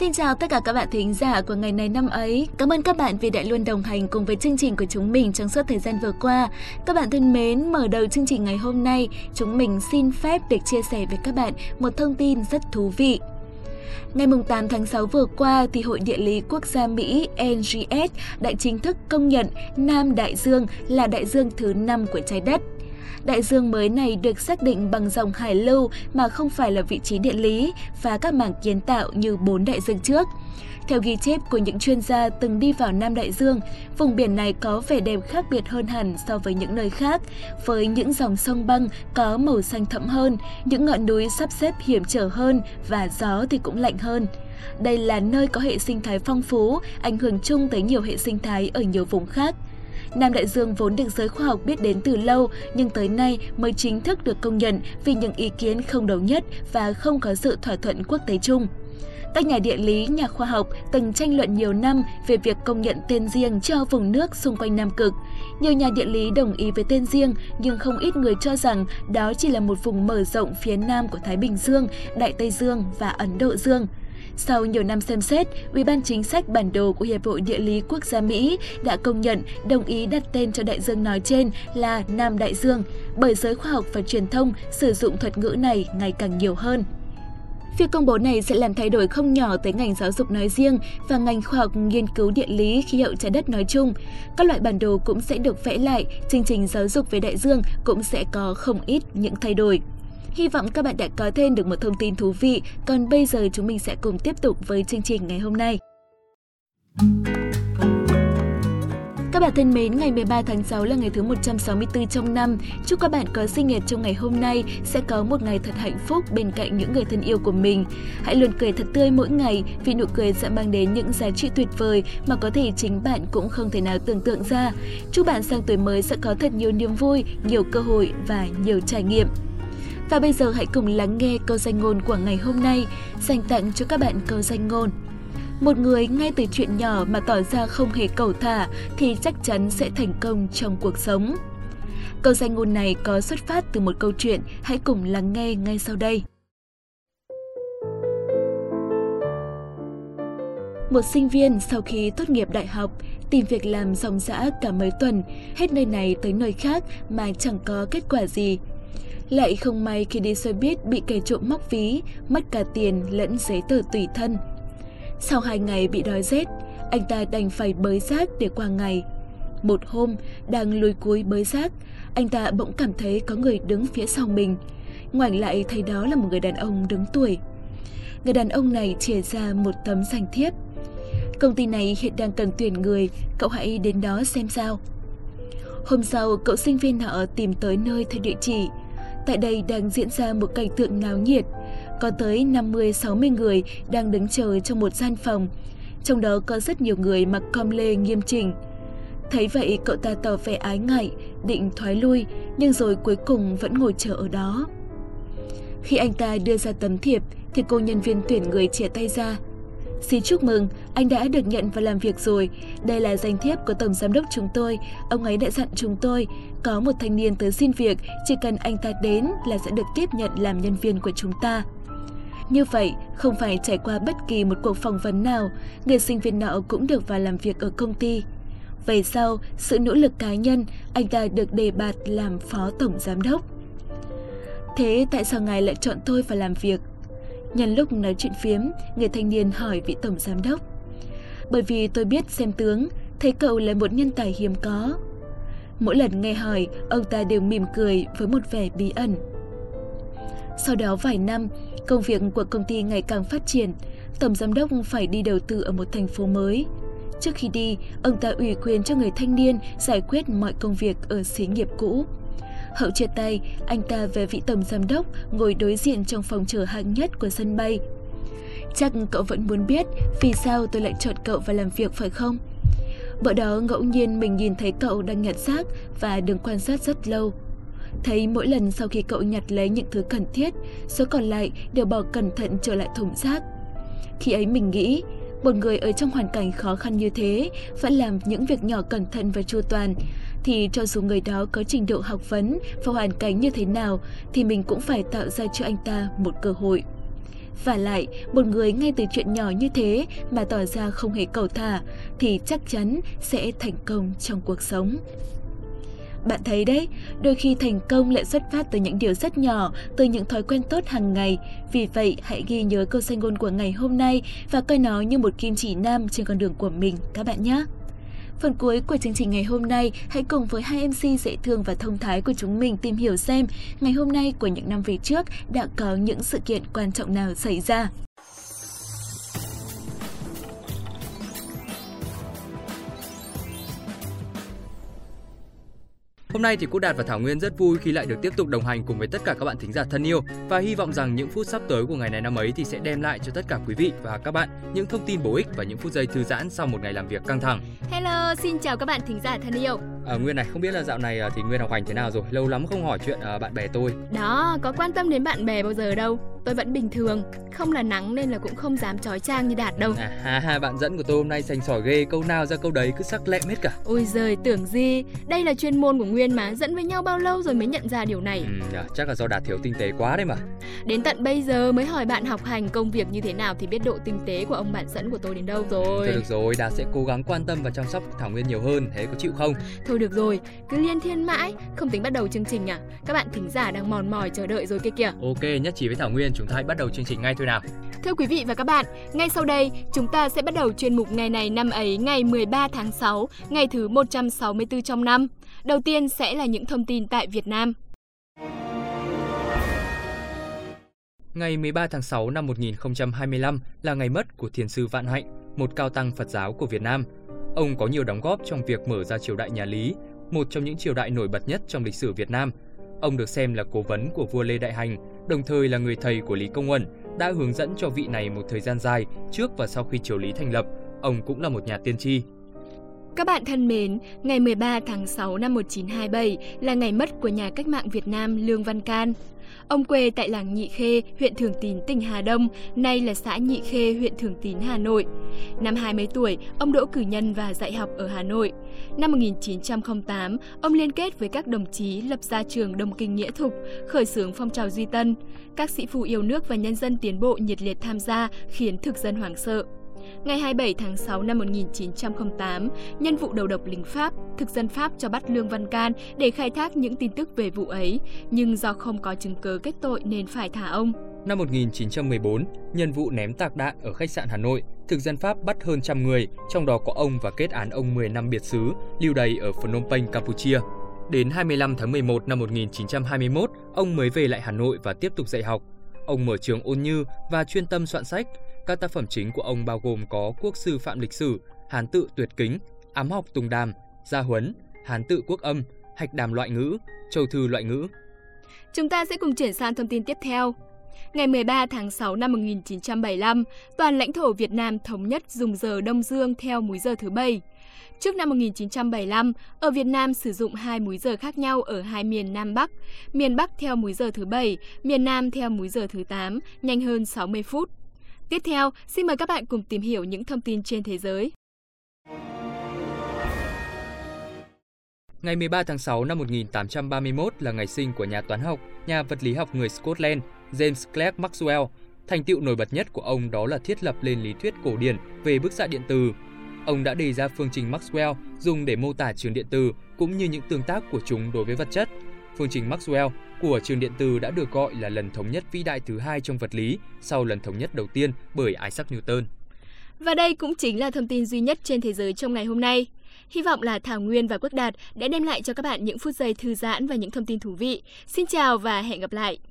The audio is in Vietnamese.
Xin chào tất cả các bạn thính giả của ngày này năm ấy. Cảm ơn các bạn vì đã luôn đồng hành cùng với chương trình của chúng mình trong suốt thời gian vừa qua. Các bạn thân mến, mở đầu chương trình ngày hôm nay, chúng mình xin phép được chia sẻ với các bạn một thông tin rất thú vị. Ngày 8 tháng 6 vừa qua, thì Hội Địa lý Quốc gia Mỹ NGS đã chính thức công nhận Nam Đại Dương là đại dương thứ 5 của trái đất. Đại dương mới này được xác định bằng dòng hải lưu mà không phải là vị trí địa lý và các mảng kiến tạo như 4 đại dương trước. Theo ghi chép của những chuyên gia từng đi vào Nam Đại Dương, vùng biển này có vẻ đẹp khác biệt hơn hẳn so với những nơi khác, với những dòng sông băng có màu xanh thẫm hơn, những ngọn núi sắp xếp hiểm trở hơn và gió thì cũng lạnh hơn. Đây là nơi có hệ sinh thái phong phú, ảnh hưởng chung tới nhiều hệ sinh thái ở nhiều vùng khác. Nam Đại Dương vốn được giới khoa học biết đến từ lâu, nhưng tới nay mới chính thức được công nhận vì những ý kiến không đồng nhất và không có sự thỏa thuận quốc tế chung. Các nhà địa lý, nhà khoa học từng tranh luận nhiều năm về việc công nhận tên riêng cho vùng nước xung quanh Nam Cực. Nhiều nhà địa lý đồng ý với tên riêng, nhưng không ít người cho rằng đó chỉ là một vùng mở rộng phía Nam của Thái Bình Dương, Đại Tây Dương và Ấn Độ Dương. Sau nhiều năm xem xét, Ủy ban Chính sách Bản đồ của Hiệp hội Địa lý Quốc gia Mỹ đã công nhận, đồng ý đặt tên cho đại dương nói trên là Nam Đại Dương, bởi giới khoa học và truyền thông sử dụng thuật ngữ này ngày càng nhiều hơn. Việc công bố này sẽ làm thay đổi không nhỏ tới ngành giáo dục nói riêng và ngành khoa học nghiên cứu địa lý khí hậu trái đất nói chung. Các loại bản đồ cũng sẽ được vẽ lại, chương trình giáo dục về đại dương cũng sẽ có không ít những thay đổi. Hy vọng các bạn đã có thêm được một thông tin thú vị, còn bây giờ chúng mình sẽ cùng tiếp tục với chương trình ngày hôm nay. Các bạn thân mến, ngày 13 tháng 6 là ngày thứ 164 trong năm. Chúc các bạn có sinh nhật trong ngày hôm nay sẽ có một ngày thật hạnh phúc bên cạnh những người thân yêu của mình. Hãy luôn cười thật tươi mỗi ngày vì nụ cười sẽ mang đến những giá trị tuyệt vời mà có thể chính bạn cũng không thể nào tưởng tượng ra. Chúc bạn sang tuổi mới sẽ có thật nhiều niềm vui, nhiều cơ hội và nhiều trải nghiệm. Và bây giờ hãy cùng lắng nghe câu danh ngôn của ngày hôm nay, dành tặng cho các bạn câu danh ngôn. Một người ngay từ chuyện nhỏ mà tỏ ra không hề cẩu thả thì chắc chắn sẽ thành công trong cuộc sống. Câu danh ngôn này có xuất phát từ một câu chuyện, hãy cùng lắng nghe ngay sau đây. Một sinh viên sau khi tốt nghiệp đại học, tìm việc làm ròng rã cả mấy tuần, hết nơi này tới nơi khác mà chẳng có kết quả gì. Lại không may khi đi xe buýt bị kẻ trộm móc ví, mất cả tiền lẫn giấy tờ tùy thân. Sau 2 ngày bị đói rét, anh ta đành phải bới rác để qua ngày. Một hôm, đang lùi cúi bới rác, anh ta bỗng cảm thấy có người đứng phía sau mình. Ngoảnh lại thấy đó là một người đàn ông đứng tuổi. Người đàn ông này chỉ ra một tấm danh thiếp. Công ty này hiện đang cần tuyển người, cậu hãy đến đó xem sao. Hôm sau, cậu sinh viên nọ tìm tới nơi theo địa chỉ. Tại đây đang diễn ra một cảnh tượng náo nhiệt. Có tới 50-60 người đang đứng chờ trong một gian phòng. Trong đó có rất nhiều người mặc com lê nghiêm chỉnh. Thấy vậy cậu ta tỏ vẻ ái ngại, định thoái lui, nhưng rồi cuối cùng vẫn ngồi chờ ở đó. Khi anh ta đưa ra tấm thiệp thì cô nhân viên tuyển người chìa tay ra. "Xin chúc mừng, anh đã được nhận vào làm việc rồi. Đây là danh thiếp của Tổng Giám đốc chúng tôi. Ông ấy đã dặn chúng tôi, có một thanh niên tới xin việc, chỉ cần anh ta đến là sẽ được tiếp nhận làm nhân viên của chúng ta." Như vậy, không phải trải qua bất kỳ một cuộc phỏng vấn nào, người sinh viên nọ cũng được vào làm việc ở công ty. Về sau, sự nỗ lực cá nhân, anh ta được đề bạt làm phó tổng giám đốc. "Thế tại sao ngài lại chọn tôi vào làm việc?" Nhân lúc nói chuyện phiếm, người thanh niên hỏi vị tổng giám đốc. "Bởi vì tôi biết xem tướng, thấy cậu là một nhân tài hiếm có." Mỗi lần nghe hỏi, ông ta đều mỉm cười với một vẻ bí ẩn. Sau đó vài năm, công việc của công ty ngày càng phát triển, tổng giám đốc phải đi đầu tư ở một thành phố mới. Trước khi đi, ông ta ủy quyền cho người thanh niên giải quyết mọi công việc ở xí nghiệp cũ. Hậu chia tay, anh ta về vị tổng giám đốc ngồi đối diện trong phòng chờ hạng nhất của sân bay. "Chắc cậu vẫn muốn biết vì sao tôi lại chọn cậu vào làm việc phải không? Bữa đó ngẫu nhiên mình nhìn thấy cậu đang nhặt rác và đứng quan sát rất lâu. Thấy mỗi lần sau khi cậu nhặt lấy những thứ cần thiết, số còn lại đều bỏ cẩn thận trở lại thùng rác. Khi ấy mình nghĩ, một người ở trong hoàn cảnh khó khăn như thế vẫn làm những việc nhỏ cẩn thận và chu toàn, thì cho dù người đó có trình độ học vấn và hoàn cảnh như thế nào thì mình cũng phải tạo ra cho anh ta một cơ hội. Vả lại, một người ngay từ chuyện nhỏ như thế mà tỏ ra không hề cầu thả thì chắc chắn sẽ thành công trong cuộc sống. Bạn thấy đấy, đôi khi thành công lại xuất phát từ những điều rất nhỏ, từ những thói quen tốt hàng ngày. Vì vậy, hãy ghi nhớ câu danh ngôn của ngày hôm nay và coi nó như một kim chỉ nam trên con đường của mình các bạn nhé. Phần cuối của chương trình ngày hôm nay, hãy cùng với hai MC dễ thương và thông thái của chúng mình tìm hiểu xem ngày hôm nay của những năm về trước đã có những sự kiện quan trọng nào xảy ra. Hôm nay thì Quốc Đạt và Thảo Nguyên rất vui khi lại được tiếp tục đồng hành cùng với tất cả các bạn thính giả thân yêu, và hy vọng rằng những phút sắp tới của ngày này năm ấy thì sẽ đem lại cho tất cả quý vị và các bạn những thông tin bổ ích và những phút giây thư giãn sau một ngày làm việc căng thẳng. Hello, xin chào các bạn thính giả thân yêu. Nguyên này, không biết là dạo này thì Nguyên học hành thế nào rồi? Lâu lắm không hỏi chuyện bạn bè tôi. Đó, có quan tâm đến bạn bè bao giờ đâu. Tôi vẫn bình thường, không là nắng nên là cũng không dám chói chang như Đạt đâu. Bạn dẫn của tôi hôm nay sành sỏi ghê, câu nào ra câu đấy cứ sắc lẹm hết cả. Ôi giời, tưởng gì, đây là chuyên môn của Nguyên mà, dẫn với nhau bao lâu rồi mới nhận ra điều này. Chắc là do Đạt thiếu tinh tế quá đấy mà. Đến tận bây giờ mới hỏi bạn học hành công việc như thế nào thì biết độ tinh tế của ông bạn dẫn của tôi đến đâu rồi. Thôi được rồi, Đạt sẽ cố gắng quan tâm và chăm sóc Thảo Nguyên nhiều hơn, thế có chịu không? Thôi được rồi, cứ liên thiên mãi, không tính bắt đầu chương trình à? Các bạn thính giả đang mòn mỏi chờ đợi rồi kia kìa. Ok, nhất trí với Thảo Nguyên. Chúng ta hãy bắt đầu chương trình ngay thôi nào. Thưa quý vị và các bạn, ngay sau đây chúng ta sẽ bắt đầu chuyên mục ngày này năm ấy, ngày 13 tháng 6, ngày thứ 164 trong năm. Đầu tiên sẽ là những thông tin tại Việt Nam. Ngày 13 tháng 6 năm 1025 là ngày mất của thiền sư Vạn Hạnh, một cao tăng Phật giáo của Việt Nam. Ông có nhiều đóng góp trong việc mở ra triều đại nhà Lý, một trong những triều đại nổi bật nhất trong lịch sử Việt Nam. Ông được xem là cố vấn của vua Lê Đại Hành, đồng thời là người thầy của Lý Công Uẩn, đã hướng dẫn cho vị này một thời gian dài trước và sau khi triều Lý thành lập. Ông cũng là một nhà tiên tri. Các bạn thân mến, ngày 13 tháng 6 năm 1927 là ngày mất của nhà cách mạng Việt Nam Lương Văn Can. Ông quê tại làng Nhị Khê, huyện Thường Tín, tỉnh Hà Đông, nay là xã Nhị Khê, huyện Thường Tín, Hà Nội. Năm 20 tuổi, ông đỗ cử nhân và dạy học ở Hà Nội. Năm 1908, ông liên kết với các đồng chí lập ra trường Đông Kinh Nghĩa Thục, khởi xướng phong trào Duy Tân. Các sĩ phu yêu nước và nhân dân tiến bộ nhiệt liệt tham gia khiến thực dân hoảng sợ. Ngày 27 tháng 6 năm 1908, nhân vụ đầu độc lính Pháp, thực dân Pháp cho bắt Lương Văn Can để khai thác những tin tức về vụ ấy, nhưng do không có chứng cứ kết tội nên phải thả ông. Năm 1914, nhân vụ ném tạc đạn ở khách sạn Hà Nội, thực dân Pháp bắt hơn 100 người, trong đó có ông và kết án ông 10 năm biệt xứ, lưu đày ở Phnom Penh, Campuchia. Đến 25 tháng 11 năm 1921, ông mới về lại Hà Nội và tiếp tục dạy học. Ông mở trường Ôn Như và chuyên tâm soạn sách. Các tác phẩm chính của ông bao gồm có Quốc sư Phạm Lịch Sử, Hán tự Tuyệt Kính, Ám học Tùng Đàm, Gia Huấn, Hán tự Quốc âm, Hạch đàm Loại ngữ, Châu thư Loại ngữ. Chúng ta sẽ cùng chuyển sang thông tin tiếp theo. Ngày 13 tháng 6 năm 1975, toàn lãnh thổ Việt Nam thống nhất dùng giờ Đông Dương theo múi giờ thứ 7. Trước năm 1975, ở Việt Nam sử dụng hai múi giờ khác nhau ở hai miền Nam Bắc. Miền Bắc theo múi giờ thứ 7, miền Nam theo múi giờ thứ 8, nhanh hơn 60 phút. Tiếp theo, xin mời các bạn cùng tìm hiểu những thông tin trên thế giới. Ngày 13 tháng 6 năm 1831 là ngày sinh của nhà toán học, nhà vật lý học người Scotland James Clerk Maxwell. Thành tựu nổi bật nhất của ông đó là thiết lập lên lý thuyết cổ điển về bức xạ điện từ. Ông đã đề ra phương trình Maxwell dùng để mô tả trường điện từ cũng như những tương tác của chúng đối với vật chất. Phương trình Maxwell của trường điện từ đã được gọi là lần thống nhất vĩ đại thứ hai trong vật lý sau lần thống nhất đầu tiên bởi Isaac Newton. Và đây cũng chính là thông tin duy nhất trên thế giới trong ngày hôm nay. Hy vọng là Thảo Nguyên và Quốc Đạt đã đem lại cho các bạn những phút giây thư giãn và những thông tin thú vị. Xin chào và hẹn gặp lại!